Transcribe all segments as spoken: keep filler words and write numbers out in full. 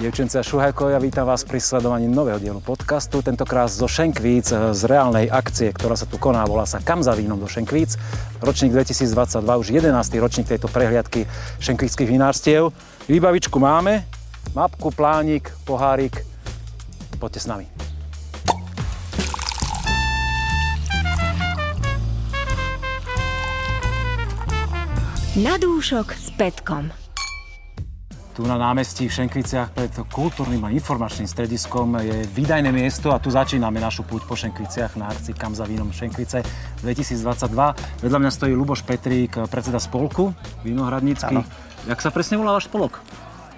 Dievčence a šuhajkovia, vítam vás pri sledovaní nového dielu podcastu, tentokrát zo Šenkvíc, z reálnej akcie, ktorá sa tu koná, volá sa Kam za vínom do Šenkvíc. Ročník dvetisícdvadsaťdva, už jedenásty ročník tejto prehliadky šenkvíckych vinárstiev. Výbavičku máme, mapku, plánik, pohárik, poďte s nami. Na dúšok s Petkom. Tu na námestí v Šenkviciach pred kultúrnym a informačným strediskom je výdajné miesto a tu začíname našu púť po Šenkviciach na akcii Kam za vínom Šenkvice dvetisícdvadsaťdva. Vedľa mňa stojí Luboš Petrík, predseda spolku vinohradnícky. Áno. Jak sa presne volá váš spolok?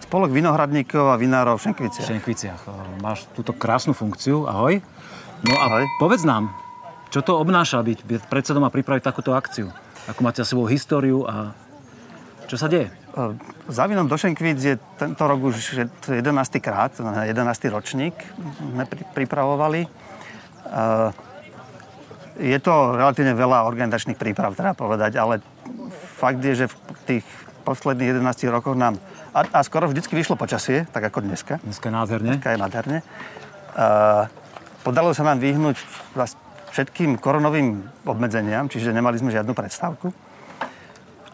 Spolok vinohradníkov a vinárov v Šenkviciach. V Šenkviciach. Máš túto krásnu funkciu. Ahoj. No a ahoj. Povedz nám, čo to obnáša byť predsedom a pripraviť takúto akciu? Ako máte za sebou históriu a čo sa deje? Za vínom do Šenkvíc je tento rok už jedenásty krát, jedenásty ročník sme pripravovali. Je to relatívne veľa organizačných príprav, treba povedať, ale fakt je, že v tých posledných jedenástich rokoch nám a, a skoro vždycky vyšlo počasie, tak ako dneska. Dneska je nádherne. Dneska je nádherne. Podalo sa nám vyhnúť všetkým koronovým obmedzeniam, čiže nemali sme žiadnu predstavku.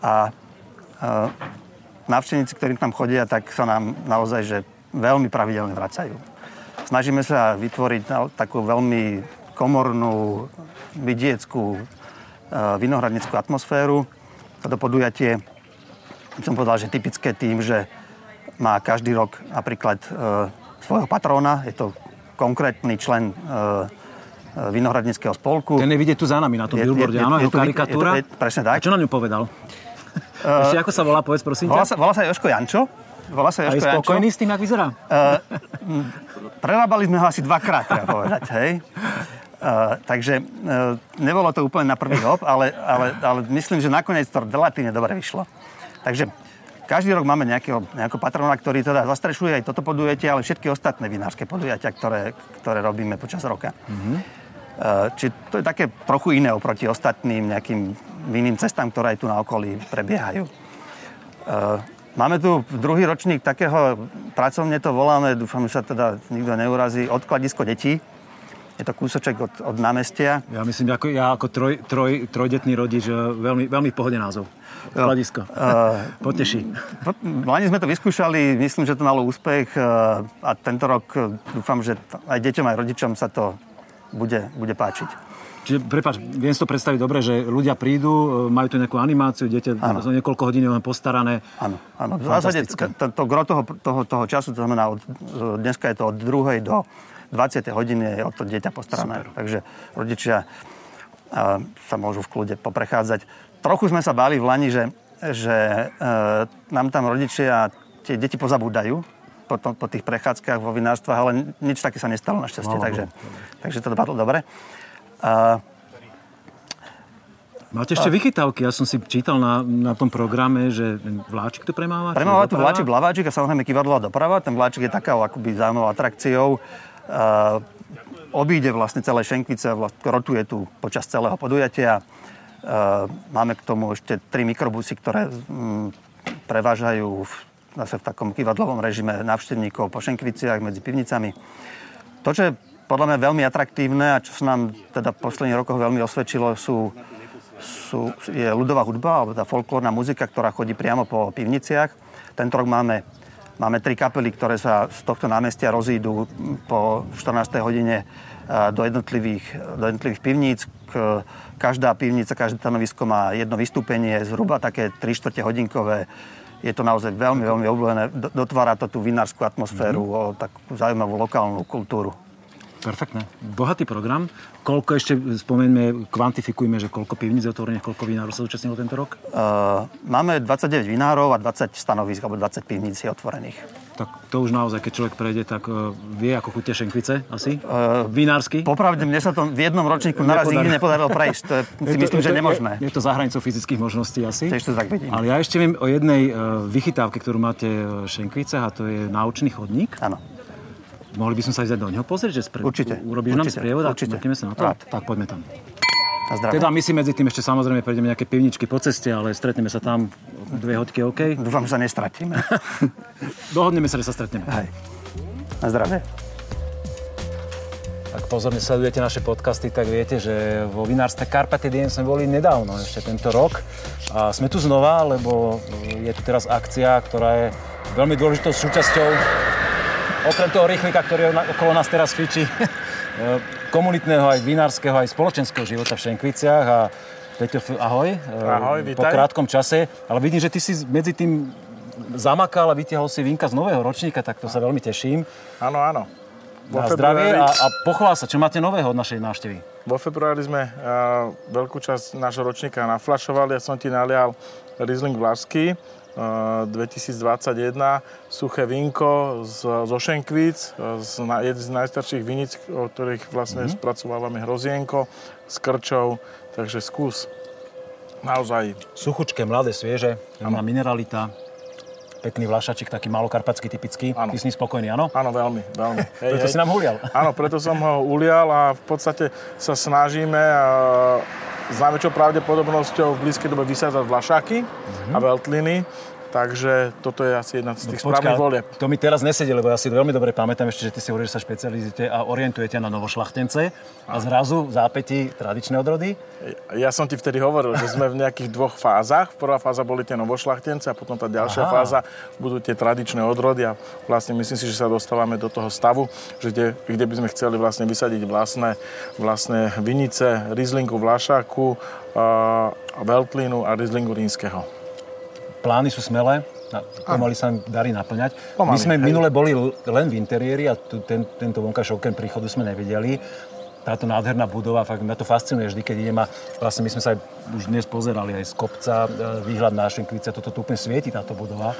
A návštevníci, ktorí k nám chodia, tak sa nám naozaj že veľmi pravidelne vracajú. Snažíme sa vytvoriť takú veľmi komornú, vidieckú, vinohradnickú atmosféru. Toto podujatie, som povedal, že typické tým, že má každý rok napríklad svojho patróna, je to konkrétny člen vinohradnického spolku. Ten je vidieť tu za nami na tom billboarde, áno, jeho karikatúra. Je to, je, presne tak. A čo na ňu povedal? Ešte ako sa volá, povedz prosím ťa? Volá sa, volá sa Jožko Jančo. Volá sa Jožko Jančo. A je spokojný s tým, jak vyzerá? Uh, prerábali sme ho asi dvakrát, treba povedať, hej. Uh, takže uh, nebolo to úplne na prvý hop, ale, ale, ale myslím, že nakoniec to relatívne dobre vyšlo. Takže každý rok máme nejakého, nejakého patrona, ktorý teda zastrešuje aj toto podujatie, ale všetky ostatné vinárske podujatia, ktoré, ktoré robíme počas roka. Mm-hmm. Uh, čiže to je také trochu iné oproti ostatným nejakým iným cestám, ktoré aj tu na okolí prebiehajú. Máme tu druhý ročník takého, pracovne to voláme, dúfam, že sa teda nikto neurazí, odkladisko detí. Je to kúsoček od, od námestia. Ja myslím, ako, ja ako troj, troj, trojdetný rodič, veľmi, veľmi pohodný názov. Odkladisko. Uh, Poteší. Lani sme to vyskúšali, myslím, že to malo úspech a tento rok dúfam, že aj deťom, aj rodičom sa to bude, bude páčiť. Čiže, prepáč, viem si to predstaviť dobre, že ľudia prídu, majú tu nejakú animáciu, dieťa za niekoľko hodín je len postarané. Áno, áno. V zásade to, to, to gro toho, toho, toho času, to znamená, od, dneska je to od druhej do dvadsiatej hodiny je o to dieťa postarané. Super. Takže rodičia a, sa môžu v kľude poprechádzať. Trochu sme sa báli v Lani, že, že e, nám tam rodičia tie deti pozabúdajú po, po tých prechádzkach vo vinárstvách, ale nič také sa nestalo našťastie, no, takže, takže to dopadlo dobre. A... Máte ešte a... vychytávky, ja som si čítal na, na tom programe, že vláčik to premáva? Premáva tu vláčik, vláčik a samozrejme kývadlová doprava. Ten vláčik je takou akoby zaujímavou atrakciou. A obíde vlastne celé Šenkvice, vlastne rotuje tu počas celého podujatia. A máme k tomu ešte tri mikrobusy, ktoré m, prevážajú v, zase v takom kývadlovom režime návštevníkov po Šenkviciach medzi pivnicami. To, čo podľa mňa veľmi atraktívne a čo sa nám teda v posledných rokoch veľmi osvedčilo sú, sú, je ľudová hudba alebo tá folklórna muzika, ktorá chodí priamo po pivniciach. Tento rok máme, máme tri kapely, ktoré sa z tohto námestia rozídu po štrnástej hodine do jednotlivých, do jednotlivých pivníc. Každá pivnica, každé stanovisko má jedno vystúpenie, zhruba také tri štvrte hodinkové. Je to naozaj veľmi, veľmi obľúbené. Dotvára to tú vinárskú atmosféru, mm-hmm. o takú zaujímavú lokálnu kultúru. Perfektné. Bohatý program. Koľko ešte, spomeňme, kvantifikujme, že koľko pivníc je otvorených, koľko vinárov sa zúčastnilo tento rok? Uh, máme dvadsaťdeväť vinárov a dvadsať stanovísk, alebo dvadsať pivníc je otvorených. Tak to už naozaj, keď človek prejde, tak uh, vie, ako chutia Šenkvice, asi? Uh, Vinársky? Popravde, mne sa to v jednom ročníku naraz nikdy nepodarilo prejsť. To je, je si myslím, to, že je, nemožné. Je to za hranicou fyzických možností asi. Tež to tak vidím. Ale ja ešte viem o jednej uh, vychytávke, ktorú máte v Šenkvicech, a to je náučný chodník. Áno. Mohli by sme sa ísť do neho pozrieť, že spre... určite, urobíš určite, nám sprievod a vrátime sa na to? Rád. Tak poďme tam. Teda my si medzi tým ešte samozrejme prejdeme nejaké pivničky po ceste, ale stretneme sa tam dve hodky, OK? Dúfam, že sa nestratíme. Dohodneme sa, že sa stretneme. Hej. Na zdravie. Ak pozorne sledujete naše podcasty, tak viete, že vo vinárstve Carpate diem sme boli nedávno, ešte tento rok. A sme tu znova, lebo je tu teraz akcia, ktorá je veľmi dôležitou súčasťou, okrem toho rýchlika, ktorý okolo nás teraz fičí, komunitného, aj vinárskeho, aj spoločenského života v Šenkviciach. A Peťo, ahoj. Ahoj, vítaj. Po krátkom čase, ale vidím, že ty si medzi tým zamakal a vytiahol si vínka z nového ročníka, tak to sa veľmi teším. Áno, áno. Na zdravie a, a pochvál sa, čo máte nového od našej návštevy? Vo februári sme uh, veľkú časť nášho ročníka naflašovali. Ja som ti nalial Riesling Vlašský uh, dvetisícdvadsaťjeden, suché vínko z, zo Šenkvíc, z, jedný z najstarších viníc, od ktorých vlastne mm-hmm. spracovávame hrozienko s krčou, takže skús. Naozaj. Suchučké, mladé, svieže, má mineralita. Pekný vlašačik, taký malokarpatský, typický. Ano. Ty si spokojný, áno? Áno, veľmi, veľmi. Hej, preto hej. si nám hulial. Áno, preto som ho ulial a v podstate sa snažíme s najväčšou pravdepodobnosťou v blízkej dobe vysádzať vlašáky mm-hmm. a veltliny. Takže toto je asi jedna z tých no, správnych volieb. To mi teraz nesedí, lebo ja si veľmi dobre pamätám ešte, že ty si hovoríš, že sa špecializujete a orientujete na novošľachtence a zrazu v zápäti tradičné odrody. Ja som ti vtedy hovoril, že sme v nejakých dvoch fázach. Prvá fáza boli tie novošľachtence a potom tá ďalšia Aha. fáza budú tie tradičné odrody a vlastne myslím si, že sa dostávame do toho stavu, že kde, kde by sme chceli vlastne vysadiť vlastné, vlastné vinice, Rieslingu Vlašáku, uh, Veltlínu a Rieslingu rínskeho. Plány sú smelé, pomaly sa nám darí naplňať. Pomaly, my sme hej. minule boli len v interiéri a tu, ten, tento vonkajší okrem príchodu sme nevideli. Táto nádherná budova, fakt ma to fascinuje vždy, keď idem a vlastne my sme sa aj už dnes pozerali aj z kopca, výhľad na Šenkvice, toto tu úplne svieti táto budova.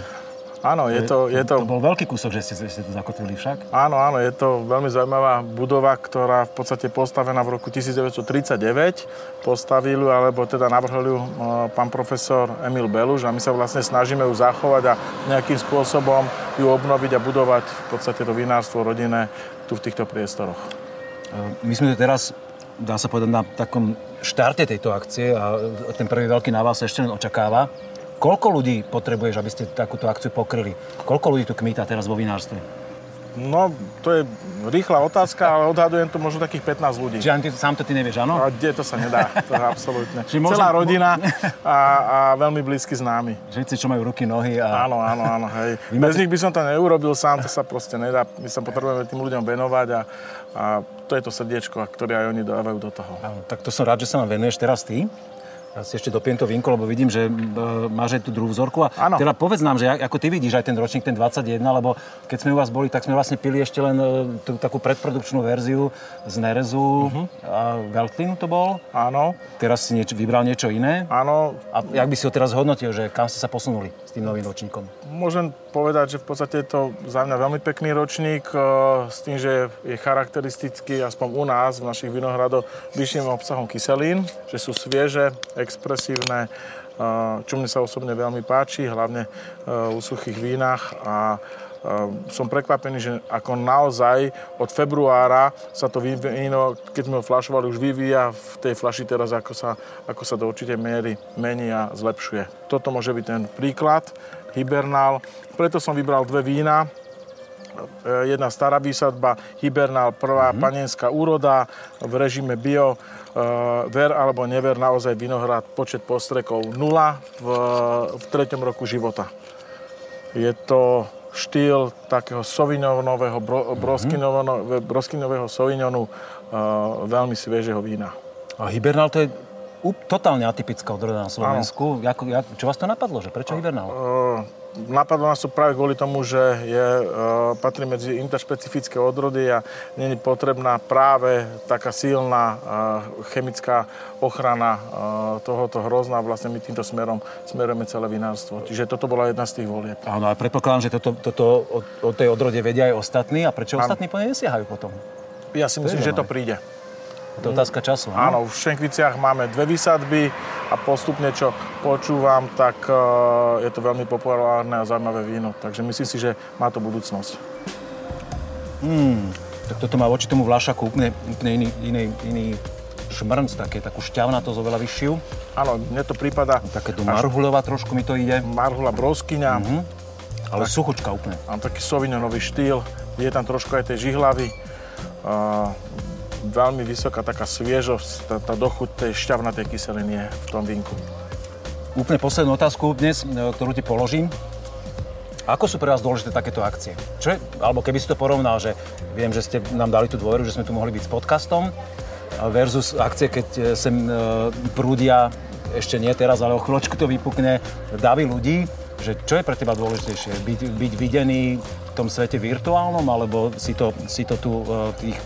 Áno, je to... Je to... to bol veľký kúsok, že ste, ste to zakotvili však. Áno, áno, je to veľmi zaujímavá budova, ktorá v podstate postavená v roku devätnásť tridsaťdeväť. Postavil ju, alebo teda navrhol ju pán profesor Emil Beluš a my sa vlastne snažíme ju zachovať a nejakým spôsobom ju obnoviť a budovať v podstate to vinárstvo rodinné tu v týchto priestoroch. My sme teraz, dá sa povedať, na takom štarte tejto akcie a ten prvý veľký nával sa ešte len očakáva. Koľko ľudí potrebuješ, aby ste takúto akciu pokryli? Koľko ľudí tu kmýta teraz vo vinárstve? No, to je rýchla otázka, ale odhadujem tu možno takých pätnásť ľudí. Čiže ty, sám to ty nevieš, áno? A kde, to sa nedá, to je absolútne. Môžem... Celá rodina a, a veľmi blízky známi. Všetci, čo majú ruky, nohy a... Áno, áno, áno, hej. Máte... Bez nich by som to neurobil sám, to sa proste nedá. My sa potrebujeme tým ľuďom venovať a, a to je to srdiečko, ktoré aj oni dávajú do toho. Áno, tak to som rád, že sa nám venuješ teraz ty. Ja si ešte dopijem to vínko, lebo vidím, že máš aj tú druhú vzorku. A ano. Teda povedz nám, že ako ty vidíš aj ten ročník, ten dvadsaťjeden, lebo keď sme u vás boli, tak sme vlastne pili ešte len tú takú predprodukčnú verziu z Nerezu uh-huh. a Veltlínu to bol. Áno. Teraz si nieč- vybral niečo iné. Áno. A jak by si ho teraz hodnotil, že kam ste sa posunuli s tým novým ročníkom? Môžem povedať, že v podstate je to za mňa veľmi pekný ročník, s tým, že je charakteristický, aspoň u nás, v našich vinohradoch, vyšším obsahom kyselín, že sú svieže, expresívne, čo mne sa osobne veľmi páči, hlavne u suchých vínach a som prekvapený, že ako naozaj od februára sa to víno, keď sme ho flašovali, už vyvíja v tej flaši teraz, ako sa, ako sa do určitej miery mení a zlepšuje. Toto môže byť ten príklad, Hibernal, preto som vybral dve vína. Jedna stará výsadba, Hibernal, prvá mm-hmm. panenská úroda v režime bio, ver alebo never, naozaj vinohrad, počet postrekov nula v, v treťom roku života. Je to štýl takého sauvignonového, bro, mm-hmm. broskinového sauvignonu, veľmi sviežeho vína. A Hibernal to je totálne atypická odroda na Slovensku. Jako, jak, čo vás to napadlo? Že? Prečo Hibernal? Uh, Napadlo nás to práve kvôli tomu, že je, e, patrí medzi interšpecifické odrody a nie je potrebná práve taká silná e, chemická ochrana e, tohoto hrozna. Vlastne my týmto smerom smerujeme celé vinárstvo. Čiže toto bola jedna z tých volieb. Áno, a predpokladám, že toto, toto o, o tej odrode vedia aj ostatní. A prečo Áno. ostatní po nej nesiahajú potom? Ja si myslím, že to príde. To je otázka času. Ne? Áno, v Šenkviciach máme dve výsadby a postupne, čo počúvam, tak uh, je to veľmi populárne a zaujímavé víno. Takže myslím si, že má to budúcnosť. Mm, tak toto má voči tomu vlašaku úplne, úplne iný, iný, iný šmrnc, také, takú šťavnatosť oveľa vyššiu. Áno, mne to prípada... Také tu marhuľová trošku mi to ide. Marhuľa broskyňa. Mm-hmm. Ale tak, suchučka úplne. Mám taký sauvignonový štýl, je tam trošku aj tej žihlavy. Uh, veľmi vysoká taká sviežosť, tá, tá dochuť tej šťavnatej kyseliny je v tom vínku. Úplne poslednú otázku dnes, ktorú ti položím. Ako sú pre vás dôležité takéto akcie? Čo je, alebo keby si to porovnal, že viem, že ste nám dali tú dôveru, že sme tu mohli byť s podcastom versus akcie, keď sem prúdia, ešte nie teraz, ale o chvíľočku to vypukne, davy ľudí, že čo je pre teba dôležitejšie? Byť, byť videný v tom svete virtuálnom, alebo si to, si to tu tých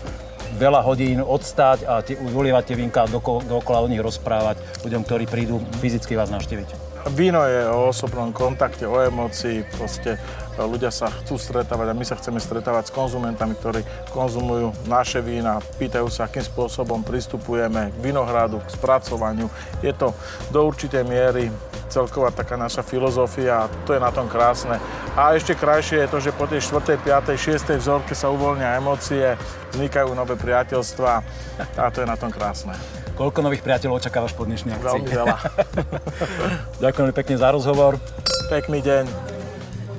veľa hodín odstať a ulievať tie vínka, doko, dookola o nich rozprávať ľuďom, ktorí prídu fyzicky vás navštíviť? Víno je o osobnom kontakte, o emócii, proste ľudia sa chcú stretávať a my sa chceme stretávať s konzumentami, ktorí konzumujú naše vína, pýtajú sa, akým spôsobom pristupujeme k vinohradu, k spracovaniu. Je to do určitej miery celková taká naša filozofia a to je na tom krásne. A ešte krajšie je to, že po tej štvrtej, piatej, šiestej vzorke sa uvoľnia emócie, vznikajú nové priateľstvá a to je na tom krásne. Koľko nových priateľov očakávaš po dnešnej akcii? Veľmi veľa. Ďakujem pekne za rozhovor. Pekný deň.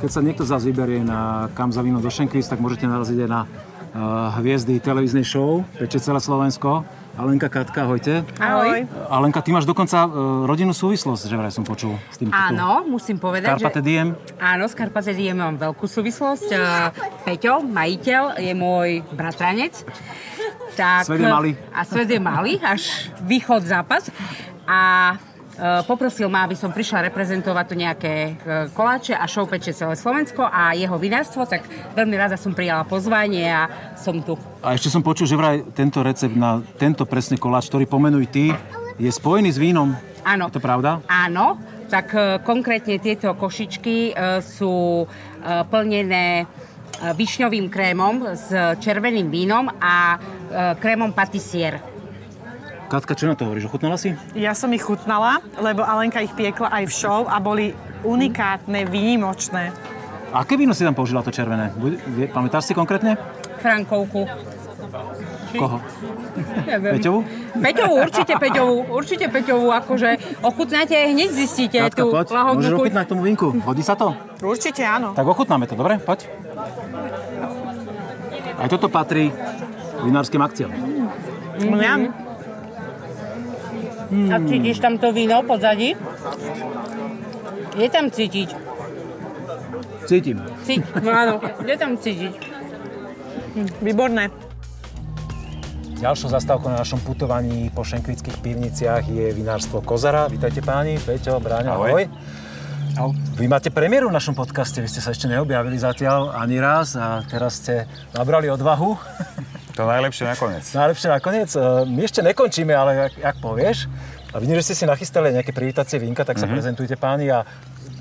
Keď sa niekto z vás vyberie na Kam za vínom do Šenkvíc, tak môžete naraziť aj na uh, hviezdy televíznej show Peče celé Slovensko. Alenka Katka, ahojte. Ahoj. Alenka, ty máš dokonca uh, rodinnú súvislosť, že vraj som počul s týmto. Áno, musím povedať, Carpate že... diem. Áno, s Carpate diem mám veľkú súvislosť. Uh, Peťo, majiteľ, je môj bratranec. Tak, svet je malý. A svet je malý, až východ, západ. A e, poprosil ma, aby som prišla reprezentovať tu nejaké e, koláče a show Peče celé Slovensko a jeho vinárstvo, tak veľmi rada som prijala pozvanie a som tu. A ešte som počul, že vraj tento recept na tento presne koláč, ktorý pomenuj ty, je spojený s vínom. Áno. Je to pravda? Áno, tak e, konkrétne tieto košičky e, sú e, plnené višňovým krémom s červeným vínom a krémom patissier. Katka, čo na to hovoríš? Ochutnala si? Ja som ich chutnala, lebo Alenka ich piekla aj v show a boli unikátne, výnimočné. Aké víno si tam použila to červené? Pamätáš si konkrétne? Frankovku. Koho? Neviem. Peťovu? Peťovu, určite Peťovu, určite Peťovu, akože ochutnáte, hneď zistíte Katka, tú poď, lahodnú môžeš ochutnať tomu vínku, hodí sa to? Určite áno. Tak ochutnáme to, dobre? Poď. Aj toto patrí vinárskym akciám. Mňam. Mm. A cítiš tam to víno pozadí? Je tam cítiť. Cítim. Cítim, no áno, je tam cítiť. Výborné. Ďalšou zastávkou na našom putovaní po šenkvických pivniciach je vinárstvo Kozara. Vítajte páni, Peťo, Bráňo, ahoj. Ahoj. Vy máte premiéru v našom podcaste, vy ste sa ešte neobjavili zatiaľ ani raz a teraz ste nabrali odvahu. To najlepšie nakoniec. Najlepšie nakoniec. My ešte nekončíme, ale jak, jak povieš. A vidím, že ste si nachystali nejaké privítacie vínka, tak sa mm-hmm. prezentujte páni a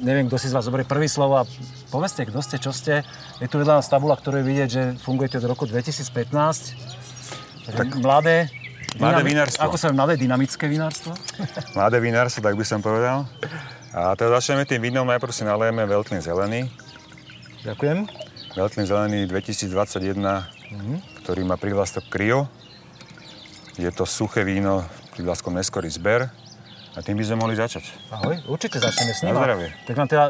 neviem, kto si z vás zoberie prvý slovo a povedzte, kto ste, čo ste. Je tu vedľa nás tabula, ktorú je vidieť, že fungujete od roku dvetisícpätnásť. Tak mladé, mladé vinárstvo. Ako sa mladé dynamické vinárstvo? Mladé vinárstvo, tak by som povedal. A teda začneme tým vínom, najprv si nalejeme Veltlín zelený. Ďakujem. Veltlín zelený dvetisícdvadsaťjeden, mm-hmm. ktorý má prívlastok Kryo. Je to suché víno, prívlastkom neskorý zber. A tým by sme mohli začať. Ahoj, určite začneme s ním. Na zdravie. Tak vám teda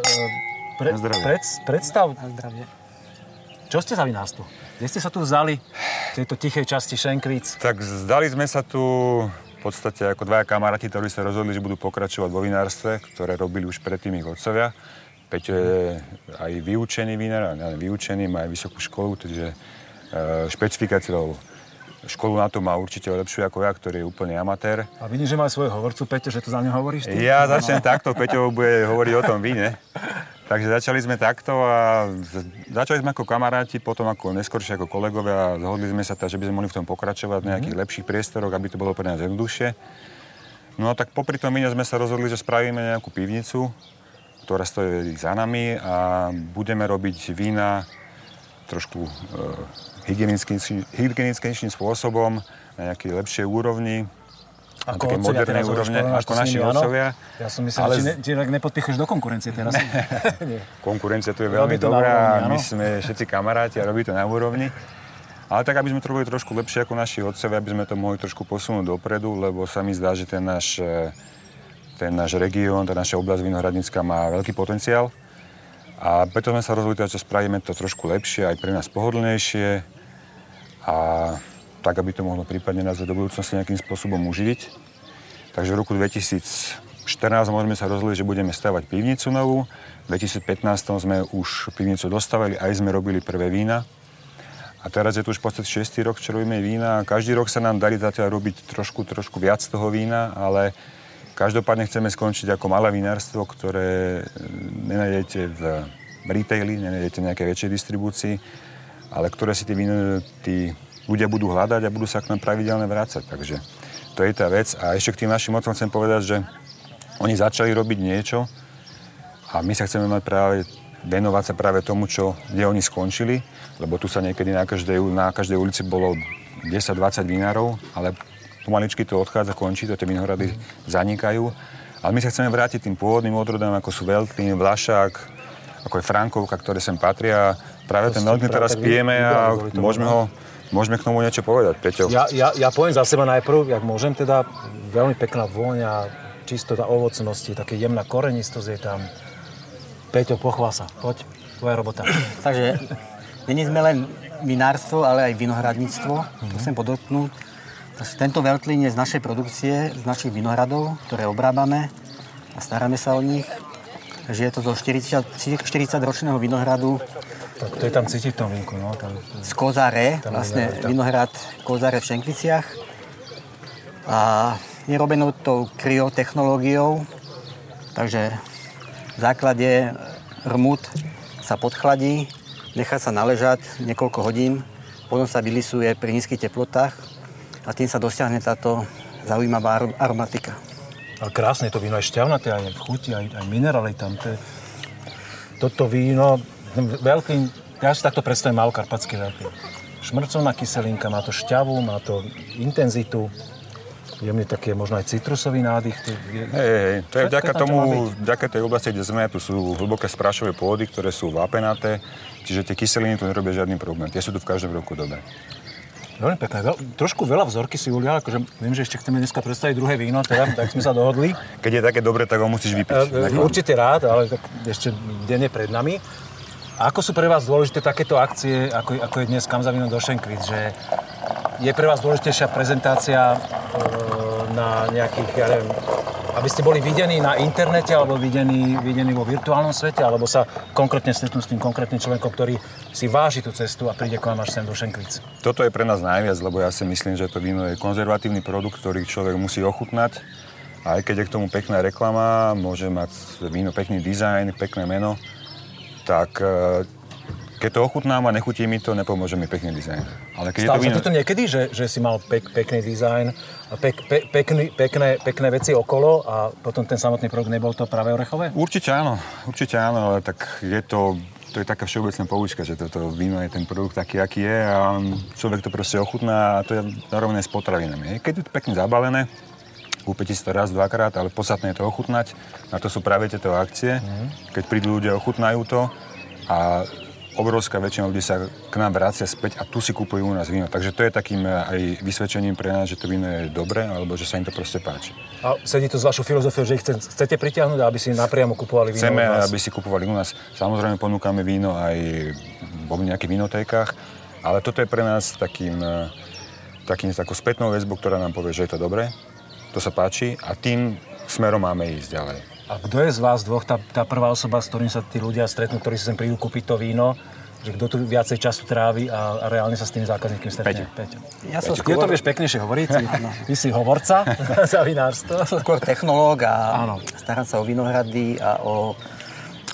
pre, na zdravie. Pred, predstav... Na zdravie. Čo ste za vinárstvo? Kde ste sa tu vzali v tejto tichej časti Šenkvíc? Tak zdali sme sa tu v podstate ako dvaja kamaráti, ktorí sa rozhodli, že budú pokračovať vo vinárstve, ktoré robili už predtým ich otcovia. Peťo je aj vyučený vinár, ale vyučený, má aj vysokú školu, takže špecifikáciou školu na to má určite lepšiu ako ja, ktorý je úplne amatér. A vidím, že má svojho hovorcu, Peťo, že to za ňa hovoríš ty? Ja začnem no. takto, Peťo bude hovoriť o tom víne. Takže začali sme takto a začali sme ako kamaráti, potom ako neskôršie ako kolegovia a zhodli sme sa, že by sme mohli v tom pokračovať v nejakých mm-hmm. lepších priestoroch, aby to bolo pre nás jednoduchšie. No a tak popri tom víne sme sa rozhodli, že spravíme nejakú pivnicu, ktorá stojí za nami a budeme robiť vína trošku e, hygienickým spôsobom, na nejaké lepšie úrovni. Ako otcovia teraz úrovne, škole, ako naši otcovia. Ja som myslel, ale... že ne, ti tak nepodpichuješ do konkurencie teraz. Konkurencia tu je veľmi dobrá, úrovni, my sme všetci kamaráti a robí to na úrovni. Ale tak, aby sme to robili trošku lepšie ako naši otcovia, aby sme to mohli trošku posunúť dopredu, lebo sa mi zdá, že ten náš, ten náš región, tá naša oblasť vinohradnická má veľký potenciál. A preto sme sa rozhodli, že spravíme to trošku lepšie, aj pre nás pohodlnejšie a tak, aby to mohlo prípadne nás do budúcnosti nejakým spôsobom uživiť. Takže v roku dvetisícštrnásť môžeme sa rozhodli, že budeme stavať pivnicu novú. V dvetisícpätnásť sme už pivnicu dostavili, aj sme robili prvé vína. A teraz je to už v podstate šiesty rok, čo robíme vína a každý rok sa nám darí zatiaľ robiť trošku, trošku viac toho vína, ale každopádne chceme skončiť ako malé vinárstvo, ktoré nenájdete v retaili, nenájdete v nejakej väčšej distribúcii, ale ktoré si tí, vína, tí ľudia budú hľadať a budú sa k nám pravidelne vrácať. Takže to je tá vec. A ešte k tým našim mocom chcem povedať, že oni začali robiť niečo a my sa chceme mať práve venovať sa práve tomu, čo, kde oni skončili, lebo tu sa niekedy na každej, na každej ulici bolo desať dvadsať vinárov, ale pomaličky to odchádza, končí, to tie vinohrady zanikajú. Ale my sa chceme vrátiť tým pôvodným odrodám, ako sú Veltlín, Vlašák, ako je Frankovka, ktoré sem patria. Práve to ten Veltlín teraz pijeme a môžeme, ho, môžeme k tomu niečo povedať, Peťo. Ja, ja, ja poviem za seba najprv, jak môžem teda, veľmi pekná vôňa, čistota ovocnosti, také jemná korenistosť je tam. Peťo, pochvál sa. Poď, tvoja robota. Takže, nie sme len vinárstvo, ale aj vinohradníctvo. Mm-hmm. To chcem podotknúť. Tento Veltlín je z našej produkcie, z našich vinohradov, ktoré obrábame a staráme sa o nich. Takže je to zo štyridsaťročného vinohradu. Tak to je tam cítiť v tom vínku, no? Tam, z Kozare, tam vlastne tam. Vinohrad Kozare v Šenkviciach. A je robenou tou kryotechnológiou, takže v základe rmút sa podchladí, nechá sa naležať niekoľko hodín, potom sa vylisuje pri nízkych teplotách a tým sa dosiahne táto zaujímavá aromatika. Ale krásne to víno, aj šťavnaté, aj v chuti, aj, aj minerály tam. Te... Toto víno, Veltlín, ja si takto predstavím malo karpatský Veltlín. Šmrcovná kyselinka, má to šťavu, má to intenzitu. Jemne taký možno aj citrusový nádych. Hej, hej, to je vďaka tomu, vďaka tej oblasti, kde sme, tu sú hlboké sprašové pôdy, ktoré sú vápenaté, čiže tie kyseliny tu nerobia žiadny problém. Tie sú tu v každom roku dobré. Veľmi pekné. Veľ, trošku veľa vzorky si ulial, akože viem, že ešte chceme dneska predstaviť druhé víno, teda, tak sme sa dohodli. Keď je také dobré, tak ho musíš vypiť. E, určite rád, ale tak ešte deň je pred nami. A ako sú pre vás dôležité takéto akcie, ako, ako je dnes Kam za vínom do Šenkvíc, že je pre vás dôležitejšia prezentácia na nejakých, ja neviem, aby ste boli videní na internete alebo videní, videní vo virtuálnom svete, alebo sa konkrétne stretnú s tým konkrétnym človekom, ktorý si váži tú cestu a príde k vám až sem do Šenkvíc? Toto je pre nás najviac, lebo ja si myslím, že to víno je konzervatívny produkt, ktorý človek musí ochutnať. A aj keď je k tomu pekná reklama, môže mať víno pekný dizajn, pekné meno, tak keď to ochutnám a nechutí mi to, nepomôže mi pekný dizajn. Ale keď Stále je to víno... sa ti to niekedy, že, že si mal pek, pekný dizajn a pek, pe, pekný, pekné, pekné veci okolo a potom ten samotný produkt nebol to práve orechové? Určite áno, určite áno, ale tak je to, to je taká všeobecná poučka, že toto víno je ten produkt taký, aký je a človek to proste ochutná a to je narovné s potravinami. Keď je to pekne zabalené, kúpite si to raz, dvakrát, ale podstatné je to ochutnať, na to sú práve tieto akcie, mm. keď prídu ľudia, ochutnajú to a obrovská väčšina ľudí sa k nám vracia späť a tu si kúpujú u nás víno. Takže to je takým aj vysvedčením pre nás, že to víno je dobré, alebo že sa im to proste páči. A sedí to s vašou filozofiou, že ich chcete pritiahnuť, aby si napriamo kupovali víno u nás? Chceme, aby si kupovali u nás. Samozrejme ponúkame víno aj vo nejakých vinotékách, ale toto je pre nás takým, takým takou spätnou väzbou, ktorá nám povie, že je to dobré, to sa páči a tým smerom máme ísť ďalej. A kto je z vás dvoch tá, tá prvá osoba, s ktorým sa tí ľudia stretnú, ktorí si sem prídu kúpiť to víno, že kto tu viacej času trávi a, a reálne sa s tými zákazníkmi stretne? Peťo. Peťo. Ja som Peťo. Skôr... Kto to vieš peknejšie hovoriť? No. Ty si hovorca za vinárstvo. Som skôr technológ a áno. Starám sa o vinohrady a o,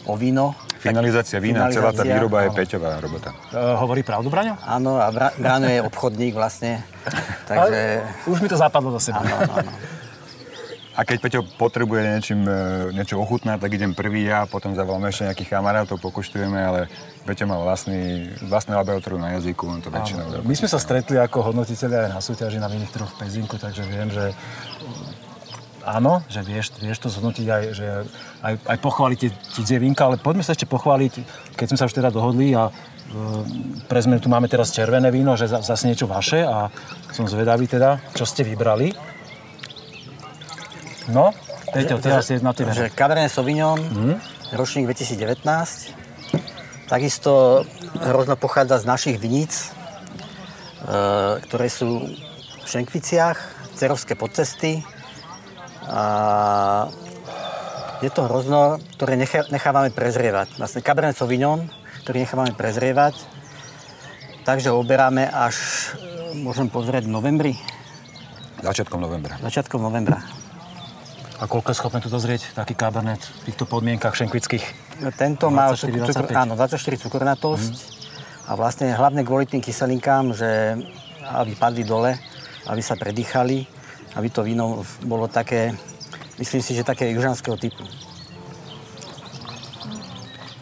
o víno. Finalizácia vína, celá tá výroba áno. Je Peťová robota. E, hovorí pravdu, Braňo? Áno, a Bra- Braňo je obchodník vlastne. Takže... Už mi to zapadlo do seba. Áno, áno. A keď Peťo potrebuje niečím, niečo ochutnať, tak idem prvý ja, potom zavoláme ešte nejakých kamarátov, pokuštujeme, ale Peťo má vlastný, vlastné laboratóriu na jazyku, on to väčšinou... My sme sa stretli ako hodnotitelia aj na súťaži na vinných trhoch v Pezinku, takže viem, že áno, že vieš, vieš to zhodnotiť aj, že aj, aj pochváliť cudzie vínka, ale poďme sa ešte pochváliť, keď sme sa už teda dohodli a pre zmenu tu máme teraz červené víno, že zase niečo vaše a som zvedavý teda, čo ste vybrali. No, Peťo, teraz je na tým. Takže Cabernet Sauvignon, mm. ročník dvetisícdevätnásť, Takisto hrozno pochádza z našich viníc, ktoré sú v Šenkviciach, Cerovské podcesty. A je to hrozno, ktoré nechávame prezrievať. Vlastne Cabernet Sauvignon, ktorý nechávame prezrievať. Takže oberáme až, môžem pozrieť, v novembri. Začiatkom novembra. Začiatkom novembra. A koľko je schopné tu dozrieť taký Cabernet v týchto podmienkach šenkvických? Tento má dvadsaťštyri, dvadsaťpäť. Áno, dvadsaťštyri cukornatosť mm. a vlastne hlavne kvôli tým kyselinkám, že aby padli dole, aby sa predýchali, aby to víno bolo také, myslím si, že také južanského typu.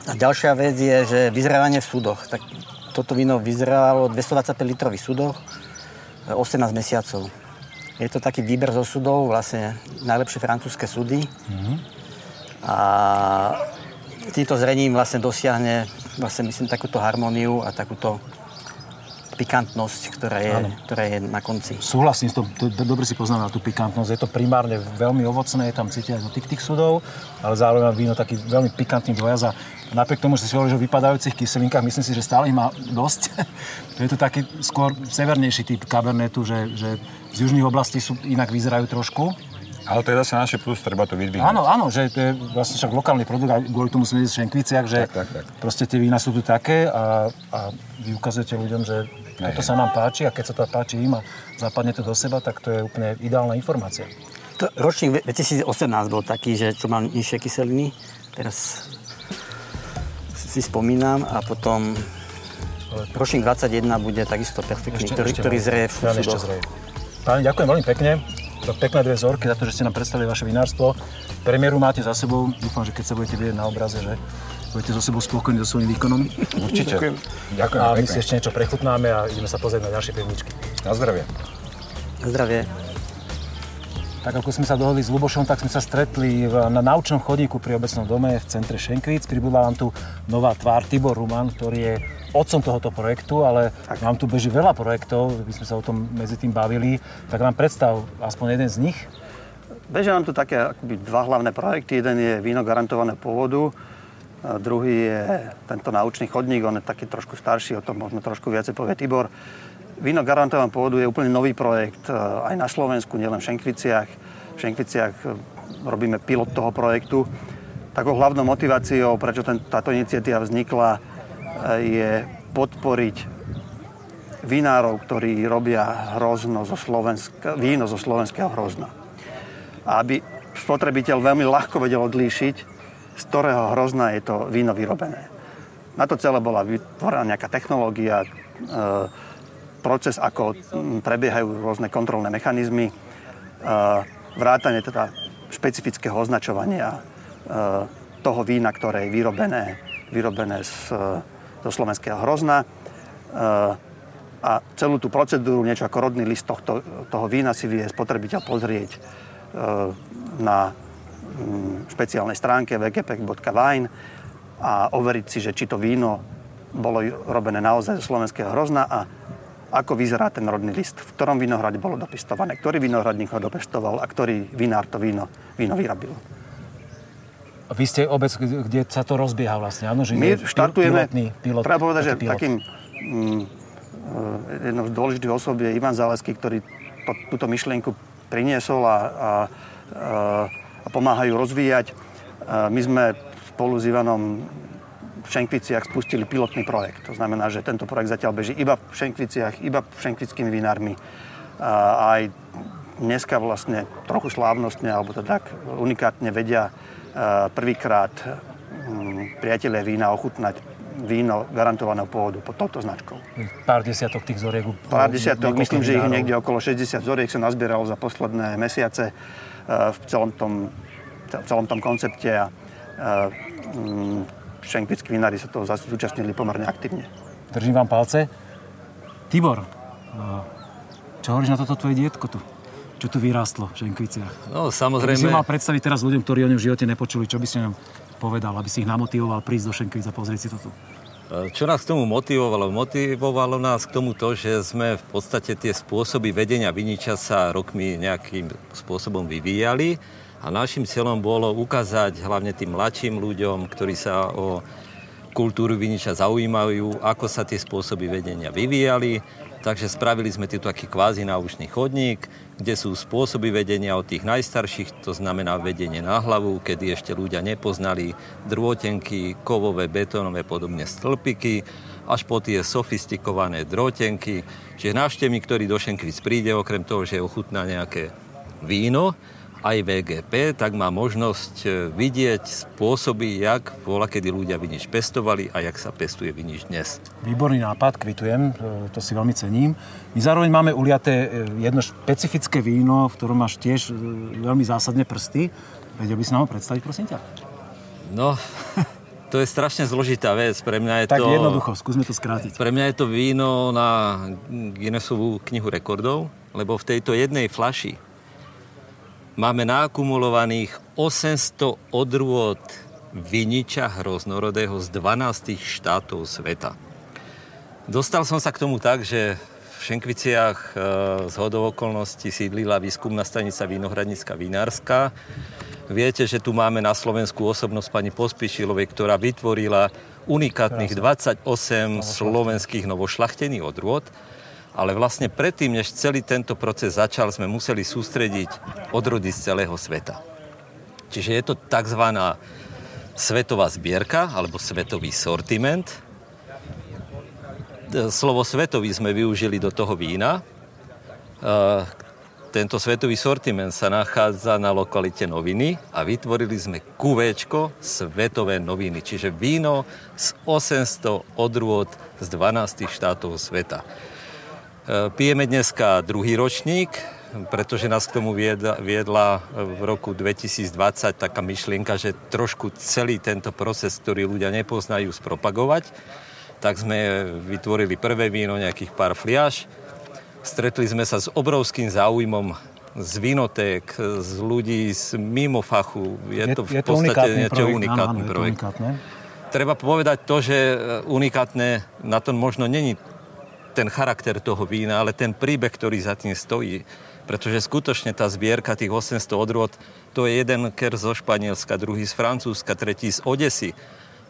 A ďalšia vec je, že vyzrávanie v súdoch. Tak toto víno vyzrávalo dvestodvadsaťpäť litrových súdoch, osemnásť mesiacov. Je to taký výber zo súdov, vlastne najlepšie francúzske súdy. Mm. A týmto zrením vlastne dosiahne, vlastne myslím, takúto harmóniu a takúto pikantnosť, ktorá je, ktorá je na konci. Súhlasím, to, to, dobre si poznamenal tú pikantnosť. Je to primárne veľmi ovocné, je tam cítia do tých, tých sudov, ale zároveň víno taký veľmi pikantný dvojaz a napriek tomu, že si hovoril, že v vypadajúcich kyselinkách, myslím si, že stále ich má dosť. Je to taký skôr severnejší typ Cabernetu, že, že z južných oblastí sú, inak vyzerajú trošku. Ale to je zase naše plus, treba to vydvihnúť. Áno, áno, že to je vlastne však lokálny produkt a kvôli tomu sme v Šenkviciach, že tak, tak, tak. Proste tie vína sú tu také a, a vy ukazujete ľuďom, že ne, toto sa nám páči a keď sa to páči im a zapadne to do seba, tak to je úplne ideálna informácia. To ročník dvetisícosemnásť bol taký, že čo mal nižšie kyseliny, teraz si spomínam a potom ročník dvadsaťjeden bude takisto perfektný, ešte, ktorý, ešte ktorý zrie v súdoch. Páni, ďakujem veľmi pekne. Za pekné dve zorky, za to, že ste nám predstavili vaše vinárstvo. Premiéru máte za sebou. Dúfam, že keď sa budete vidieť na obraze, že budete so sebou spokojní so svojím výkonom. Určite. Ďakujem. Ďakujem. A my si ešte niečo prechutnáme a ideme sa pozrieť na ďalšie pivničky. Na zdravie. Na zdravie. Tak ako sme sa dohodli s Lubošom, tak sme sa stretli na naučnom chodníku pri Obecnom dome v centre Šenkvíc. Pribudla vám tu nová tvár Tibor Ruman, ktorý je otcom tohoto projektu, ale tak. Vám tu beží veľa projektov, my sme sa o tom medzi tým bavili. Tak nám predstav aspoň jeden z nich. Bežia nám tu také akoby dva hlavné projekty. Jeden je víno garantované pôvodu, a druhý je tento naučný chodník, on je taký trošku starší, o tom možno trošku viacej povie Tibor. Víno garantovaného pôvodu je úplne nový projekt aj na Slovensku, nielen v Šenkviciach. V Šenkviciach robíme pilot toho projektu. Takou hlavnou motiváciou, prečo ten, táto iniciatíva vznikla, je podporiť vinárov, ktorí robia hrozno zo Slovenska, víno zo slovenského hrozna. Aby spotrebiteľ veľmi ľahko vedel odlíšiť, z ktorého hrozna je to víno vyrobené. Na to celé bola vytvorená nejaká technológia, proces, ako prebiehajú rôzne kontrolné mechanizmy, vrátane teda špecifického označovania toho vína, ktoré je vyrobené, vyrobené z, zo slovenského hrozna. A celú tú procedúru, niečo ako rodný list tohto, toho vína si vie spotrebiteľ pozrieť na špeciálnej stránke w w w bodka wine a overiť si, že či to víno bolo robené naozaj zo slovenského hrozna a ako vyzerá ten rodný list, v ktorom vinohrade bolo dopestované, ktorý vinohradník ho dopestoval a ktorý vinár to víno, víno vyrobil. A vy ste obec, kde sa to rozbieha vlastne, áno? Že my štartujeme, pilot, treba povedať, že pilot. Takým mm, jednou z dôležitých osôb je Ivan Zaleský, ktorý to, túto myšlienku priniesol a, a, a pomáhajú rozvíjať. A my sme spolu s Ivanom v Šenkviciach spustili pilotný projekt. To znamená, že tento projekt zatiaľ beží iba v Šenkviciach, iba šenkvickými vinármi. A aj dneska vlastne trochu slávnostne, alebo to tak unikátne vedia prvýkrát priatelia vína ochutnať víno garantovaného pôvodu pod touto značkou. Pár desiatok tých zoriek. Pár desiatok, myslím, že ich niekde okolo šesťdesiat zoriek sa nazbieralo za posledné mesiace v celom tom, celom tom koncepte. A, šenkvickí vinári sa toho zúčastnili pomerne aktívne. Držím vám palce. Tibor, čo hovoríš na toto tvoje dietko tu? Čo tu vyrástlo v Šenkviciach? No, samozrejme... Aby si mal predstaviť teraz ľuďom, ktorí o ňom v živote nepočuli, čo by si nám povedal, aby si ich namotivoval prísť do Šenkvíc a pozrieť si to tu? Čo nás k tomu motivovalo? Motivovalo nás k tomu to, že sme v podstate tie spôsoby vedenia viniča sa rokmi nejakým spôsobom vyvíjali. A našim cieľom bolo ukázať hlavne tým mladším ľuďom, ktorí sa o kultúru viniča zaujímajú, ako sa tie spôsoby vedenia vyvíjali. Takže spravili sme tu taký kvázi náučný chodník, kde sú spôsoby vedenia od tých najstarších, to znamená vedenie na hlavu, kedy ešte ľudia nepoznali drôtenky, kovové, betónové, podobne stĺpiky, až po tie sofistikované drôtenky. Čiže návštevník, ktorý do Šenkvíc príde, okrem toho, že ochutná nejaké víno, aj vé gé pé, tak má možnosť vidieť spôsoby, jak voľakedy ľudia vinič pestovali a jak sa pestuje vinič dnes. Výborný nápad, kvitujem, to si veľmi cením. My zároveň máme uliaté jedno špecifické víno, v ktorom máš tiež veľmi zásadné prsty. Vedel by si nám ho predstaviť, prosím ťa? No, to je strašne zložitá vec. Pre mňa je tak to... Tak jednoducho, skúsme to skrátiť. Pre mňa je to víno na Guinnessovú knihu rekordov, lebo v tejto jednej fľaši máme naakumulovaných osemsto odrôd viniča hroznorodého z dvanástich štátov sveta. Dostal som sa k tomu tak, že v Šenkviciach zhodou okolností sídlila výskumná stanica Vinohradnická vinárska. Viete, že tu máme na Slovensku osobnosť pani Pospišilovej, ktorá vytvorila unikátnych dvadsaťosem slovenských novošľachtených odrôd. Ale vlastne predtým, než celý tento proces začal, sme museli sústrediť odrody z celého sveta. Čiže je to tzv. Svetová zbierka, alebo svetový sortiment. Slovo svetový sme využili do toho vína. Tento svetový sortiment sa nachádza na lokalite Noviny a vytvorili sme kuvéčko Svetové noviny, čiže víno z osemsto odrôd z dvanástich štátov sveta. Pijeme dneska druhý ročník, pretože nás k tomu viedla, viedla v roku dvetisícdvadsať taká myšlienka, že trošku celý tento proces, ktorý ľudia nepoznajú, spropagovať. Tak sme vytvorili prvé víno, nejakých pár fliaš. Stretli sme sa s obrovským záujmom z vinoték, z ľudí z mimo fachu. Je, je to v je podstate niečo unikátny projekt. Treba povedať to, že unikátne na tom možno není ten charakter toho vína, ale ten príbeh, ktorý za tým stojí. Pretože skutočne tá zbierka tých osemsto odrôd, to je jeden ker zo Španielska, druhý z Francúzska, tretí z Odesy.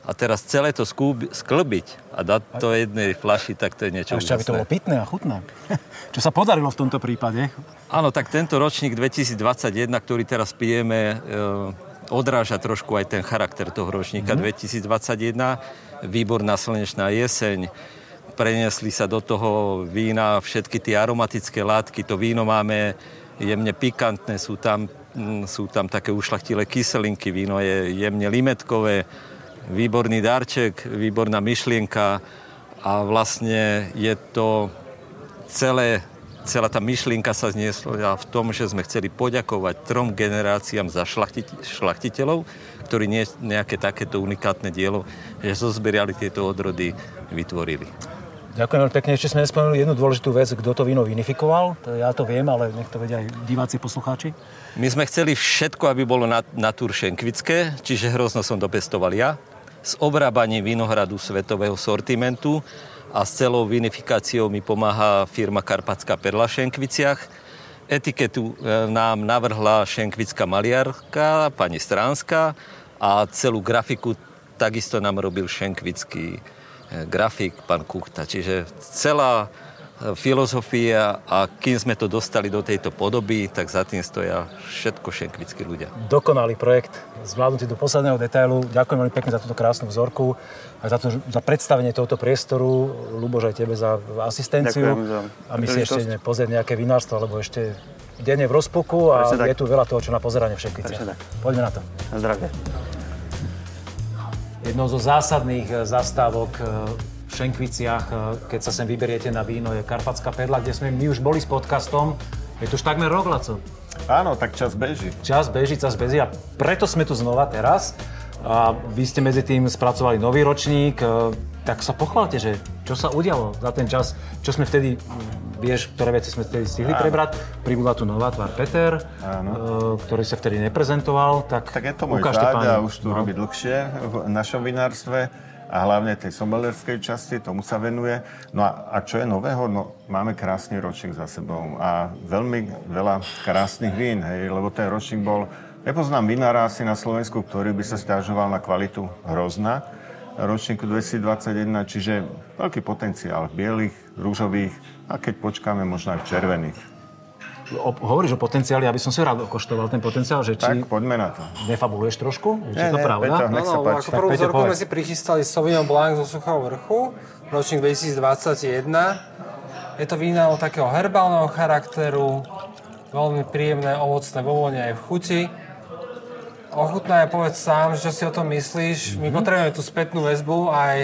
A teraz celé to skúbi, sklbiť a dať to jednej fľaši, tak to je niečo úžasné. A ešte, aby to bolo pitné a chutné. Čo sa podarilo v tomto prípade? Áno, tak tento ročník dvetisícdvadsaťjeden, ktorý teraz pijeme, e, odráža trošku aj ten charakter toho ročníka mm-hmm. dvetisícdvadsaťjeden. Výborná slnečná jeseň. Preniesli sa do toho vína všetky tie aromatické látky. To víno máme jemne pikantné, sú tam, sú tam také ušľachtilé kyselinky, víno je jemne limetkové, výborný darček, výborná myšlienka a vlastne je to celé, celá tá myšlienka sa zniesla v tom, že sme chceli poďakovať trom generáciám za šlachtit- šlachtiteľov, ktorí nie, nejaké takéto unikátne dielo, že zozbierali tieto odrody, vytvorili. Ďakujem pekne. Ešte sme nespomenuli jednu dôležitú vec, kto to víno vinifikoval. Ja to viem, ale nech to vedia aj diváci, poslucháči. My sme chceli všetko, aby bolo natúr šenkvické, čiže hrozno som dopestoval ja. S obrábaním vinohradu svetového sortimentu a s celou vinifikáciou mi pomáha firma Karpatská perla v Šenkviciach. Etiketu nám navrhla šenkvická maliarka, pani Stránska, a celú grafiku takisto nám robil šenkvický grafik, pán Kuchta. Čiže celá filozofia a kým sme to dostali do tejto podoby, tak za tým stoja všetko šenkvickí ľudia. Dokonalý projekt, zvládnutý do posledného detailu. Ďakujem veľmi pekne za túto krásnu vzorku a za, to, za predstavenie tohto priestoru. Luboš, aj tebe za asistenciu. Ďakujem za a my si ešte ideme pozrieť nejaké vinárstvo, lebo ešte deň je v rozpuku a je tu veľa toho, čo na pozeranie v Šenkviciach. Poďme na to. Na zdravie. Jednou zo zásadných zastávok v Šenkviciach, keď sa sem vyberiete na víno, je Karpatská perla, kde sme my už boli s podcastom. Je to už takmer rok, Laco. Áno, tak čas beží. Čas beží, čas beží a preto sme tu znova teraz. A vy ste medzi tým spracovali nový ročník, tak sa pochválte, že čo sa udialo za ten čas, čo sme vtedy, vieš, ktoré veci sme vtedy stihli Áno. prebrať. Pribudla tu nová tvár Peter, Áno. ktorý sa vtedy neprezentoval, tak Tak je to môj záď a už tu no. robí dlhšie v našom vinárstve a hlavne tej sommelierskej časti, tomu sa venuje. No a, a čo je nového? No, máme krásny ročník za sebou a veľmi veľa krásnych vín, hej, lebo ten ročník bol... Nepoznám vinára asi na Slovensku, ktorý by sa sťažoval na kvalitu hrozna. ročníku dvetisícdvadsaťjeden, čiže veľký potenciál v bielých, rúžových a keď počkáme, možno aj v červených. O, hovoríš o potenciáli, aby som si rád okoštoval ten potenciál, že či... Tak, poďme na to. Nefabuluješ trošku? Ne, či to ne, pravda? Peťo, nech sa no, no, páči. Ako prvú vzorku sme si prichystali Sauvignon Blanc zo Suchého vrchu, ročník dvetisícdvadsaťjeden. Je to víno takého herbálneho charakteru, veľmi príjemné, ovocné, vo vône aj v chuti. Ochutná je, povedz sám, čo si o tom myslíš. My potrebujeme tú spätnú väzbu aj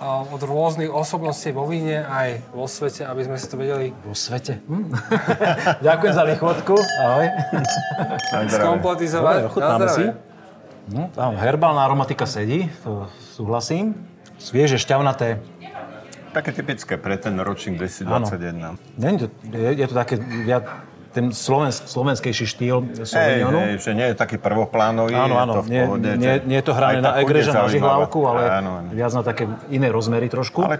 od rôznych osobností vo víne, aj vo svete, aby sme si to vedeli... Vo svete? Hm? Ďakujem za lichvotku. Ahoj. Skompletizovať. Dobre, ochutnáme si. No, tam herbálna aromatika sedí, súhlasím. Svieže, šťavnaté. Také typické pre ten ročník dvetisícdvadsaťjeden. Není to, je, je to také... Ja, ten slovensk, slovenskejší štýl Sauvignonu. Hej, hej, že nie je taký prvoplánový. Áno, áno, to v nie, pohode, nie, nie je to hrané na egreža, na žihlavku, ale áno, áno. Viac na také iné rozmery trošku. Ale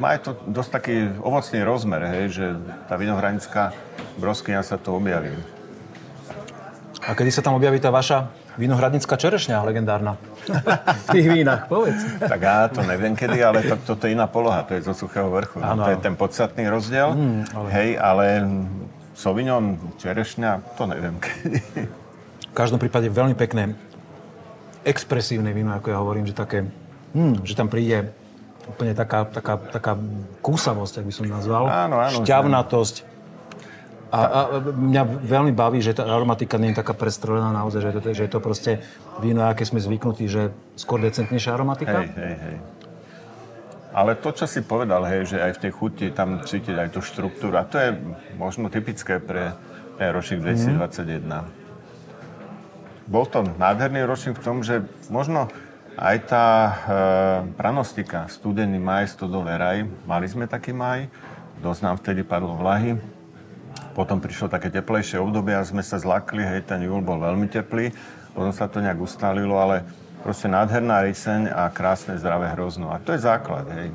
má to dosť taký ovocný rozmer, hej, že tá vinohranická broskyňa sa to objaví. A kedy sa tam objaví tá vaša vinohradnická čerešňa legendárna? V tých vínach, povedz. Tak ja to neviem kedy, ale to, toto je iná poloha, to je zo Suchého vrchu. Ano. To je ten podstatný rozdiel, mm, ale... hej, ale... Sauvignon, čerešňa, to neviem kedy. V každom prípade veľmi pekné, expresívne víno, ako ja hovorím, že také, hmm, že tam príde úplne taká, taká, taká kúsavosť, ak by som nazval, áno, áno, šťavnatosť. A, a mňa veľmi baví, že tá aromatika nie je taká prestrelená naozaj, že je to, že je to proste víno, aké sme zvyknutí, že skôr decentnejšia aromatika. Hej, hej, hej. Ale to, čo si povedal, hej, že aj v tej chuti tam cítiť aj tú štruktúru. A to je možno typické pre ten ročník dvetisícdvadsaťjeden. Mm. Bol to nádherný ročník v tom, že možno aj tá e, pranostika, studený maj, stodole raj, mali sme taký maj, dosť nám vtedy padlo vlahy. Potom prišlo také teplejšie obdobie a sme sa zlakli, hej, ten júl bol veľmi teplý. Potom sa to nejak ustalilo, ale... Proste nádherná ryseň a krásne zdravé hrozno. A to je základ, hej.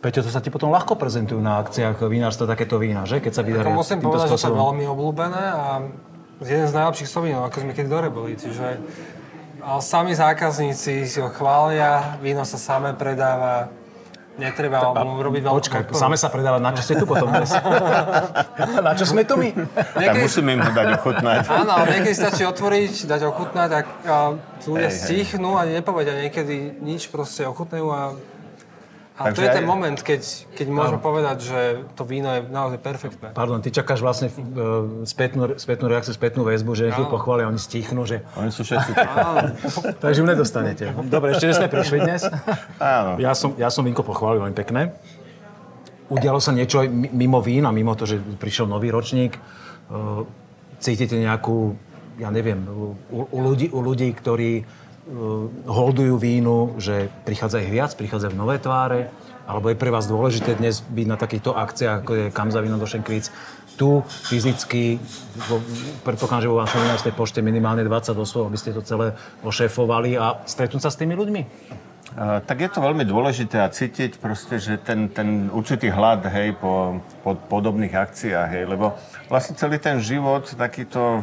Peťo, to sa ti potom ľahko prezentujú na akciách vinárstva takéto vína, že? Keď sa vydarí týmto spôsobom. Musím povedať, že sú veľmi obľúbené a jeden z najlepších Sauvignonov, ako sme kedy dorebili. Čiže sami zákazníci si ho chvália, víno sa samé predáva, netreba Teba, robiť veľkú... Počkaj, same sa predávať, na čo ste tu potom? Na čo sme tu my? Niekedy... Tak musíme im ho dať ochutnať. Áno, ale niekedy stačí otvoriť, dať ochutnať, tak ľudia stichnú a nepovedia niekedy nič, proste ochutnajú a... A takže to je ten aj... moment, keď, keď môžeme povedať, že to víno je naozaj perfektné. Pardon, ty čakáš vlastne uh, spätnú, spätnú reakciu, spätnú väzbu, že nechú pochvália, oni stichnú, že... Oni sú všetci. Takže im nedostanete. Dobre, ešte že sme prišli dnes. Áno. Ja som, ja som vínko pochválil, veľmi pekné. Udialo sa niečo aj mimo vína, mimo to, že prišiel nový ročník. Uh, cítite nejakú, ja neviem, u, u, ľudí, u ľudí, ktorí... holdujú vínu, že prichádza ich viac, prichádzajú nové tváre, alebo je pre vás dôležité dnes byť na takýchto akciách, ako je Kam za vínom do Šenkvíc, tu fyzicky, predpokladám, že vo vašom vinárskej pošte minimálne dvadsať osôb, aby ste to celé ošéfovali a stretnúť sa s tými ľuďmi? Uh, tak je to veľmi dôležité a cítiť proste, že ten, ten určitý hlad, hej, po, po podobných akciách, hej, lebo vlastne celý ten život takýto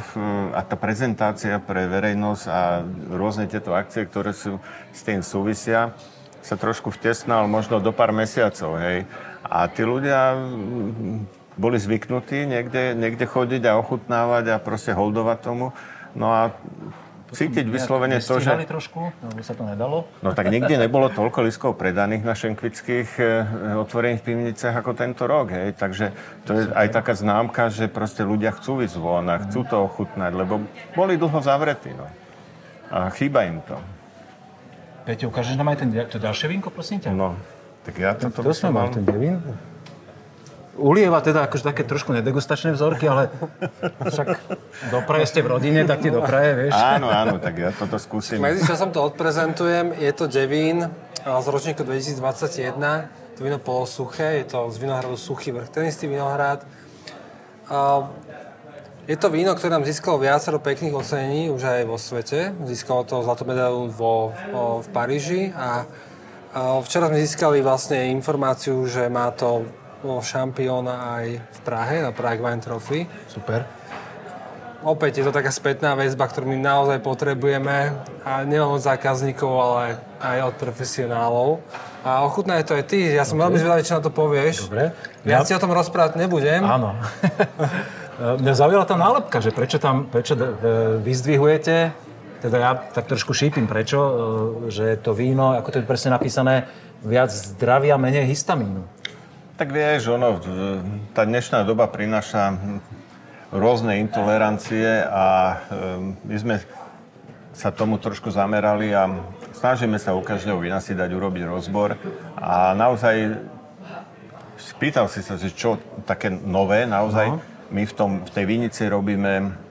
a tá prezentácia pre verejnosť a rôzne tieto akcie, ktoré sú s tým súvisia, sa trošku vtesnal možno do pár mesiacov, hej. A tí ľudia boli zvyknutí niekde, niekde chodiť a ochutnávať a proste holdovať tomu. No a cítiť vyslovene to, že... trošku, no, sa to nedalo. No tak nikdy nebolo toľko lístkov predaných na šenkvických e, otvorených pivnicách ako tento rok, hej. Takže to je aj taká známka, že proste ľudia chcú ísť von a chcú to ochutnať, lebo boli dlho zavretí, no. A chýba im to. Peťo, ukážeš nám aj ten, to ďalšie vínko, prosím ťa? No, tak ja toto... To sme mali ten devín. Ulieva teda akože také trošku nedegustačné vzorky, ale však dopraje ste v rodine, tak ti dopraje, vieš. Áno, áno, tak ja toto skúsim. Medzičasom to odprezentujem, je to Devín z ročníku dvetisícdvadsaťjeden, to víno polosuché, je to z vinohradu Suchý vrch, ten istý vinohrad. Je to víno, ktoré nám získalo viacero pekných ocenení, už aj vo svete. Získalo to zlatú medailu vo, vo, v Paríži a včera sme získali vlastne informáciu, že má to šampióna aj v Prahe, na Prague Wine Trophy. Super. opäť je to taká spätná väzba, ktorú my naozaj potrebujeme. A nielen od zákazníkov, ale aj od profesionálov. A ochutnaj to aj ty. Ja som okay. veľmi zvedavý, čo na to povieš. Dobre. Ja, ja si o tom rozprávať nebudem. Áno. Mňa zaujala tá nálepka, že prečo tam prečo vyzdvihujete. Teda ja tak trošku šípim, prečo, že to víno, ako to je presne napísané, viac zdravia, menej histamínu. Tak vieš, ono, tá dnešná doba prináša rôzne intolerancie a my sme sa tomu trošku zamerali a snažíme sa u každého vína si dať urobiť rozbor a naozaj spýtal si sa, že čo také nové naozaj. No. My v, tom, v tej vinici robíme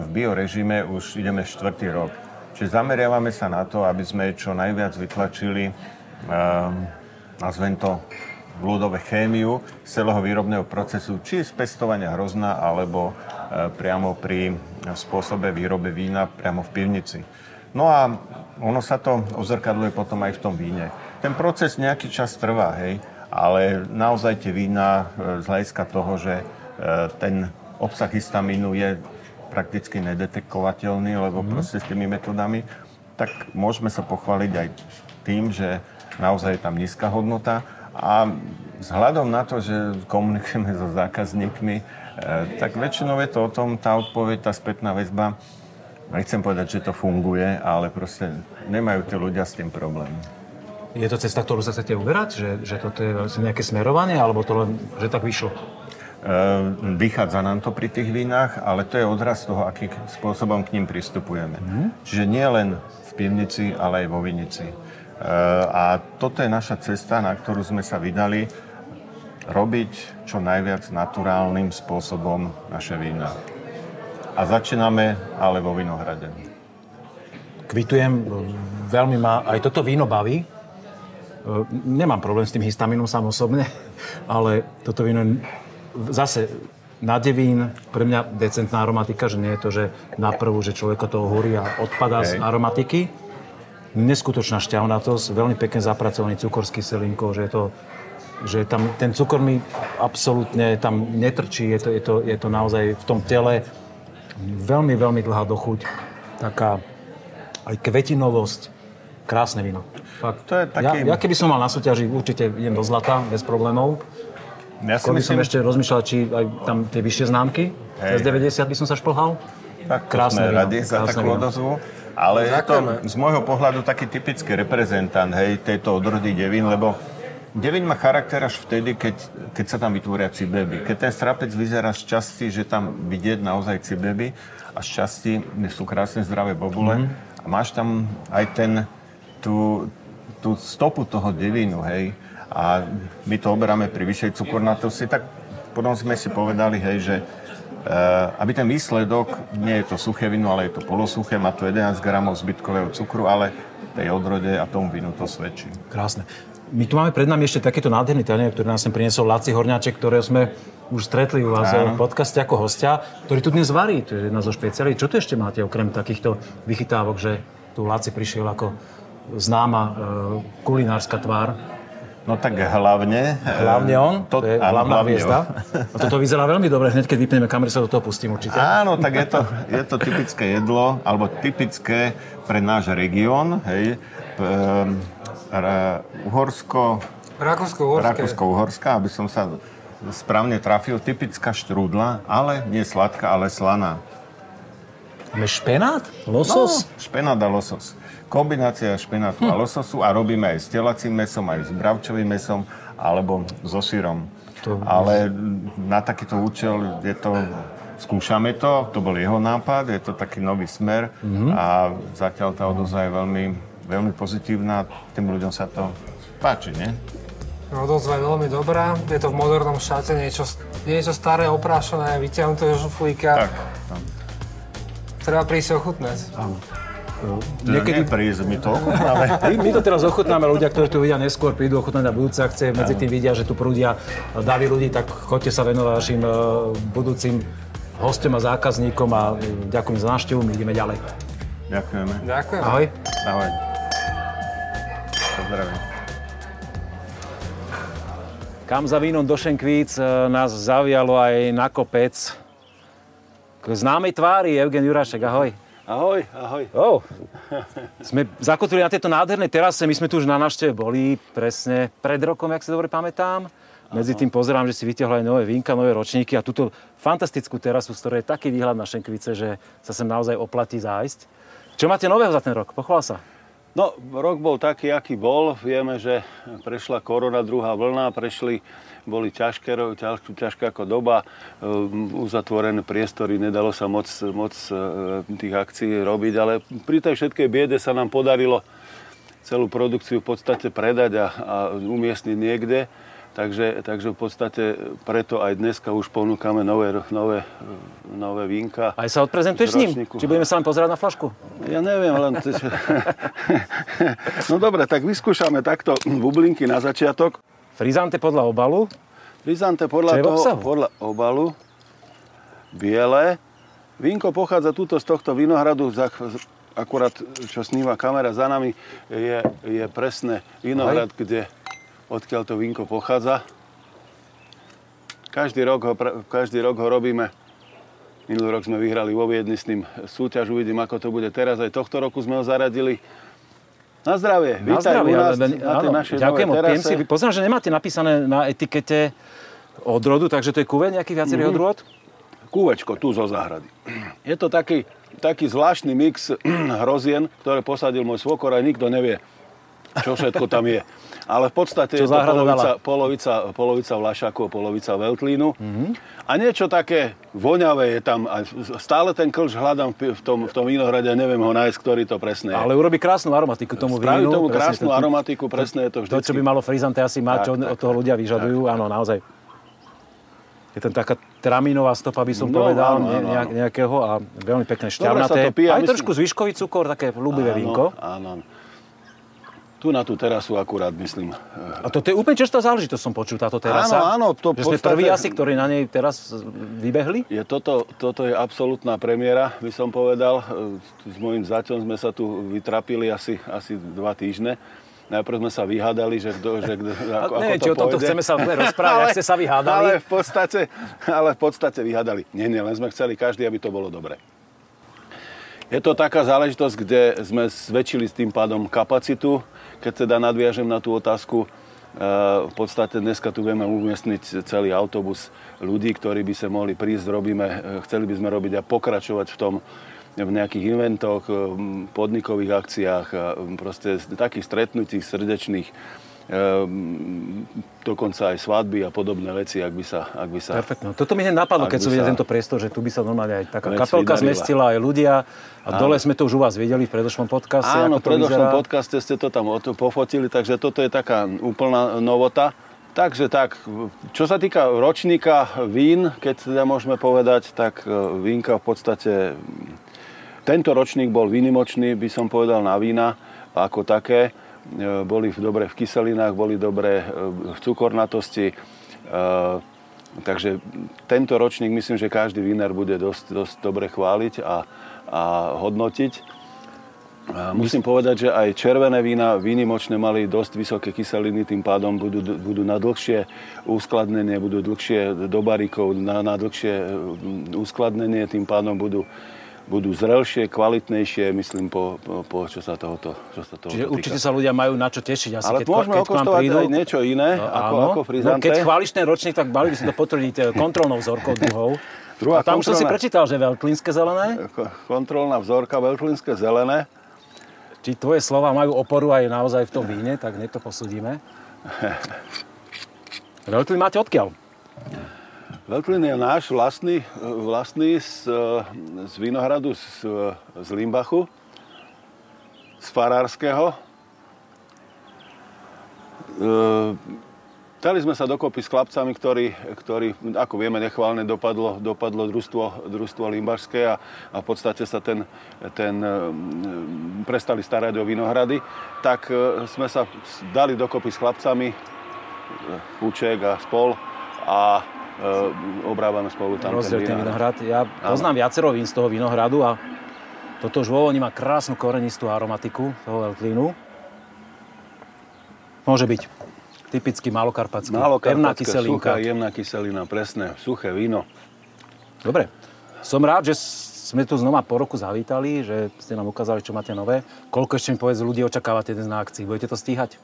v biorežime, už ideme štvrtý rok. Čiže zameriavame sa na to, aby sme čo najviac vytlačili nazvem to blúdové chémiu z celého výrobného procesu, či z pestovania hrozna, alebo priamo pri spôsobe výroby vína priamo v pivnici. No a ono sa to ozrkadluje potom aj v tom víne. Ten proces nejaký čas trvá, hej, ale naozaj tie vína z hľadiska toho, že ten obsah histamínu je prakticky nedetekovateľný, lebo mm. proste s tými metodami, tak môžeme sa pochváliť aj tým, že naozaj je tam nízka hodnota. A vzhľadom na to, že komunikujeme so zákazníkmi, tak väčšinou je to o tom, tá odpoveď, tá spätná väzba, nechcem povedať, že to funguje, ale proste nemajú tí ľudia s tým problém. Je to cesta, ktorú sa chcete uberať? Že, že toto je nejaké smerovanie, alebo to len, že tak vyšlo? Vychádza nám to pri tých vínach, ale to je odraz toho, akým spôsobom k ním pristupujeme. Mm. Čiže nie len v pivnici, ale aj vo vinici. A toto je naša cesta, na ktorú sme sa vydali, robiť čo najviac naturálnym spôsobom naše vína. A začíname ale vo vinohrade. Kvitujem, veľmi ma aj toto víno baví. Nemám problém s tým histaminom sám osobne, ale toto víno zase na Devín, pre mňa decentná aromatika, že nie je to, že naprvu, že človeka toho horí a odpadá okay. z aromatiky. Neskutočná šťavnatosť, veľmi pekne zapracovaný cukorský selinkov, že je to, že tam ten cukor mi absolútne tam netrčí, je to, je to, je to naozaj v tom tele veľmi, veľmi dlhá dochuť, taká aj kvetinovosť, krásne víno. Fakt. To je taký... ja, ja keby som mal na súťaži, určite idem do zlata, bez problémov. Ja si myslím... som ešte rozmýšľal, či aj tam tie vyššie známky, z deväťdesiat by som sa šplhal. Tak krásne sme víno, radi za takú odozvu. Ale je to z môjho pohľadu taký typický reprezentant, hej, tejto odrody Devín, lebo Devín má charakter až vtedy, keď, keď sa tam vytvoria cibeby. Keď ten strapec vyzerá z časti, že tam vidieť naozaj cibeby a z časti sú krásne zdravé bobule mm-hmm. a máš tam aj ten, tú, tú stopu toho Devínu, hej, a my to oberáme pri vyššej cukornatosti, tak potom sme si povedali, hej, že Uh, aby ten výsledok, nie je to suché víno, ale je to polosuché, má to jedenásť gramov zbytkového cukru, ale tej odrode a tomu vínu to svedčí. Krásne. My tu máme pred nami ešte takéto nádherný tanier, ktorý nás sem priniesol Laci Horňáček, ktorého sme už stretli u vás v podcaste ako hostia, ktorý tu dnes varí, to je jedna zo špeciálí. Čo tu ešte máte okrem takýchto vychytávok, že tu Laci prišiel ako známa uh, kulinárska tvár? No tak hlavne... Hlavne on? To, to je áno, hlavná hviezda. No toto vyzerá veľmi dobre, hneď keď vypneme kameru, sa do toho pustím určite. Áno, tak je to, je to typické jedlo, alebo typické pre náš región, hej. Uhorsko... Rakúsko-uhorské. Rakúsko-uhorská, aby som sa správne trafil. Typická štrúdla, ale nie sladká, ale slaná. Máme špenát? Losos? No, špenát a losos. Kombinácia špenátu hm. a lososu a robíme aj s telacím mäsom, aj s bravčovým mäsom alebo so syrom. To... Ale na takýto účel je to, skúšame to, to bol jeho nápad, je to taký nový smer mm-hmm. a zatiaľ tá odozva je veľmi, veľmi pozitívna, tým ľuďom sa to páči, nie? Odozva je veľmi dobrá, je to v modernom šate, niečo, niečo staré, oprášené, vyťahnuté do šuflíka. Tak, tam. Treba prísť ochutnať. Áno. No, niekedy prísť, my to ochutnáme. My to teraz ochutnáme, ľudia, ktorí tu vidia neskôr, prídu ochutnať na budúce akcie, medzi tým vidia, že tu prúdia davy ľudí, tak choďte sa venovať vašim budúcim hostom a zákazníkom a ďakujem za návštevu, my ideme ďalej. Ďakujeme. Ďakujeme. Ahoj. Ahoj. Pozdravím. Kam za vínom do Šenkvíc nás zavialo aj na kopec. k známej tvári Eugen Jurašek. Ahoj. Ahoj, ahoj. Oh, sme zakotvili na tejto nádhernej terase, my sme tu už na návšteve boli presne pred rokom, jak sa dobre pamätám. Medzi tým pozerám, že si vytiahol aj nové vínka, nové ročníky a túto fantastickú terasu, z ktorej je taký výhľad na Šenkvice, že sa sem naozaj oplatí zájsť. Čo máte nového za ten rok? Pochvál sa. No, rok bol taký, aký bol. Vieme, že prešla korona, druhá vlna, prešli, boli ťažké, ťaž, ťažká ako doba, uzatvorené priestory, nedalo sa moc, moc tých akcií robiť, ale pri tej všetkej biede sa nám podarilo celú produkciu v podstate predať a, a umiestniť niekde. Takže, takže v podstate preto aj dneska už ponúkame nové, nové, nové vínka. Aj sa odprezentuješ s ním? Či budeme sa len pozerať na flašku? Ja neviem, len... No dobre, tak vyskúšame takto bublinky na začiatok. Frizante podľa obalu. Frizante podľa toho, podľa obalu. Biele. Vínko pochádza tuto z tohto vinohradu. Za... Akurát, čo sníma kamera za nami, je, je presne vinohrad, aj. Kde... odkiaľ to vínko pochádza. Každý rok ho, každý rok ho robíme. Minulý rok sme vyhrali vo Viedni s tým súťaž. Uvidím, ako to bude teraz. Aj tohto roku sme ho zaradili. Na zdravie. Na Vítaj zdravie, u nás ale, na tej áno, našej ďakujem, novej terase. Ďakujem. Poznám, že nemáte napísané na etikete odrodu, takže to je kúve nejaký viacerý mm-hmm. odrôd? Kúvečko, tu zo záhrady. Je to taký, taký zvláštny mix hrozien, ktoré posadil môj svokor a nikto nevie, čo všetko tam je. Ale v podstate je to polovica, polovica, polovica Vlašakov, polovica Veltlínu. Mm-hmm. A niečo také voňavé je tam. A stále ten klč hľadám v tom, v tom vinohrade a neviem ho nájsť, ktorý to presne je. Ale urobí krásnu aromatiku tomu Spraví vínu. Spraví tomu krásnu presne, aromatiku, presne to, je to vždycky. To, čo by malo frizante asi mať, tak, čo tak, od toho ľudia vyžadujú. Tak, áno, naozaj. Je tam taká tramínová stopa, by som no, povedal, áno, áno, áno. nejakého a veľmi pekné šťavnaté. Pije, aj myslím... trošku zvyškový cukor, také ľúbivé vínko. Áno, áno. Tu na tú terasu akurát, myslím. A to je úplne čerstvá záležitosť, som počul, táto terasa. Áno, áno. To že podstate... ste prví asi, ktorí na nej teraz vybehli? Je toto, toto je absolútna premiéra, by som povedal. S môjim zaťom sme sa tu vytrapili asi, asi dva týždne. Najprv sme sa vyhádali, že, kdo, že kdo, ako, neviem, ako to pôjde. Neviem, či o tomto chceme sa rozprávať, ak ste sa vyhádali. Ale v podstate, ale v podstate vyhádali. Nie, nie, len sme chceli každý, aby to bolo dobre. Je to taká záležitosť, kde sme zväčšili s tým pádom kapacitu. Keď teda nadviažem na tú otázku, v podstate dneska tu vieme umiestniť celý autobus ľudí, ktorí by sa mohli prísť, robíme, chceli by sme robiť a pokračovať v tom, v nejakých inventoch, podnikových akciách, proste takých stretnutí srdečných, dokonca aj svadby a podobné veci, ak by sa... Ak by sa perfektno. Toto mi nenapadlo, keď som videl tento priestor, že tu by sa normálne aj taká kapelka vydarila. Zmestila aj ľudia a áno. Dole sme to už u vás videli v predošlom podcaste. Áno, v predošlom vyzerá. Podcaste ste to tam pofotili, takže toto je taká úplná novota. Takže tak, čo sa týka ročníka vín, keď teda môžeme povedať, tak vínka v podstate... Tento ročník bol výnimočný, by som povedal, na vína ako také. Boli dobre v kyselinách, boli dobre v cukornatosti. E, takže tento ročník myslím, že každý vinár bude dosť, dosť dobre chváliť a, a hodnotiť. E, musím povedať, že aj červené vína výnimočne mali dosť vysoké kyseliny, tým pádom budú, budú na dlhšie uskladnenie, budú dlhšie do barikov, na, na dlhšie uskladnenie, tým pádom budú budú zrelšie, kvalitnejšie, myslím, po, po, po čo sa tohoto, čo sa tohoto Čiže týka. Určite sa ľudia majú na čo tešiť. Asi ale keď, môžeme keď okostovať prídu, aj niečo iné, no, ako, ako frizante. No, keď chváliš ten ročník, tak mali by si to potvrdiť kontrolnou vzorkou druhou. Druhá a tam kontrolná... už som si prečítal, že Veltlínske zelené. Kontrolná vzorka Veltlínske zelené. Či tvoje slova majú oporu aj naozaj v tom víne, tak hneď to posúdime. Veltlín máte odkiaľ? Veltlín je náš vlastný, vlastný z, z vinohradu z, z Limbachu, z farárskeho. E, dali sme sa dokopy s chlapcami, ktorí, ktorí ako vieme, nechválne dopadlo, dopadlo družstvo, družstvo Limbachské a, a v podstate sa ten, ten, prestali starať o vinohrady. Tak sme sa dali dokopy s chlapcami, Kuček a spol a obrábame spolu tam rozdiel ten vinohrad. Ja poznám áno. viacero vín z toho vinohradu a toto už vo voní má krásnu korenistú aromatiku toho Veltlínu. Môže byť typicky malokarpatský. Malokarpatská, suchá, jemná kyselina, presne. Suché víno. Dobre. Som rád, že sme tu znova po roku zavítali, že ste nám ukázali, čo máte nové. Koľko ešte mi povedz, ľudí očakávate dnes na akcii? Budete to stíhať?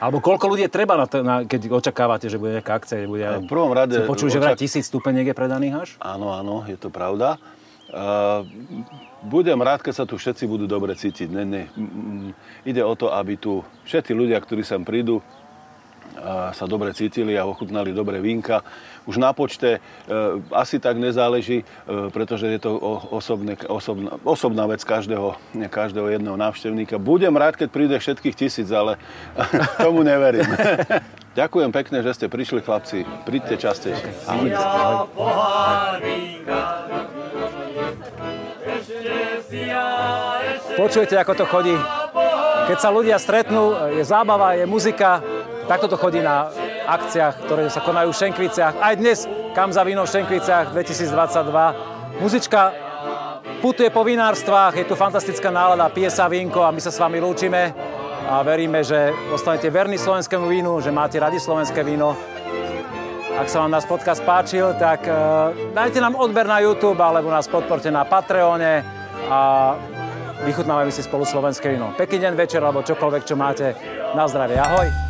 Alebo koľko ľudí je treba, na t- na, keď očakávate, že bude nejaká akcia? Bude, v prvom rade... Som počul, očak... že vraj tisíc stupeniek je predaných až? Áno, áno, je to pravda. Uh, budem rád, keď sa tu všetci budú dobre cítiť. Ne, ne, m, m, ide o to, aby tu všetci ľudia, ktorí sem prídu, uh, sa dobre cítili a ochutnali dobre vínka. Už na počte uh, asi tak nezáleží, uh, pretože je to osobne, osobna, osobná vec každého, každého jedného návštevníka. Budem rád, keď príde všetkých tisíc, ale tomu neverím. Ďakujem pekne, že ste prišli, chlapci. Príďte častejšie. Počujete, ako to chodí? Keď sa ľudia stretnú, je zábava, je muzika. Takto to chodí na akciách, ktoré sa konajú v Šenkviciach. Aj dnes Kam za vínom v Šenkviciach dvetisícdvadsaťdva. Muzička putuje po vinárstvách, je tu fantastická nálada, pije sa vínko a my sa s vami lúčime a veríme, že ostanete verní slovenskému vínu, že máte radi slovenské víno. Ak sa vám náš podcast páčil, tak uh, dajte nám odber na YouTube alebo nás podporte na Patreone a vychutnávajme si spolu slovenské víno. Pekný deň, večer alebo čokoľvek, čo máte. Na zdravie. Ahoj.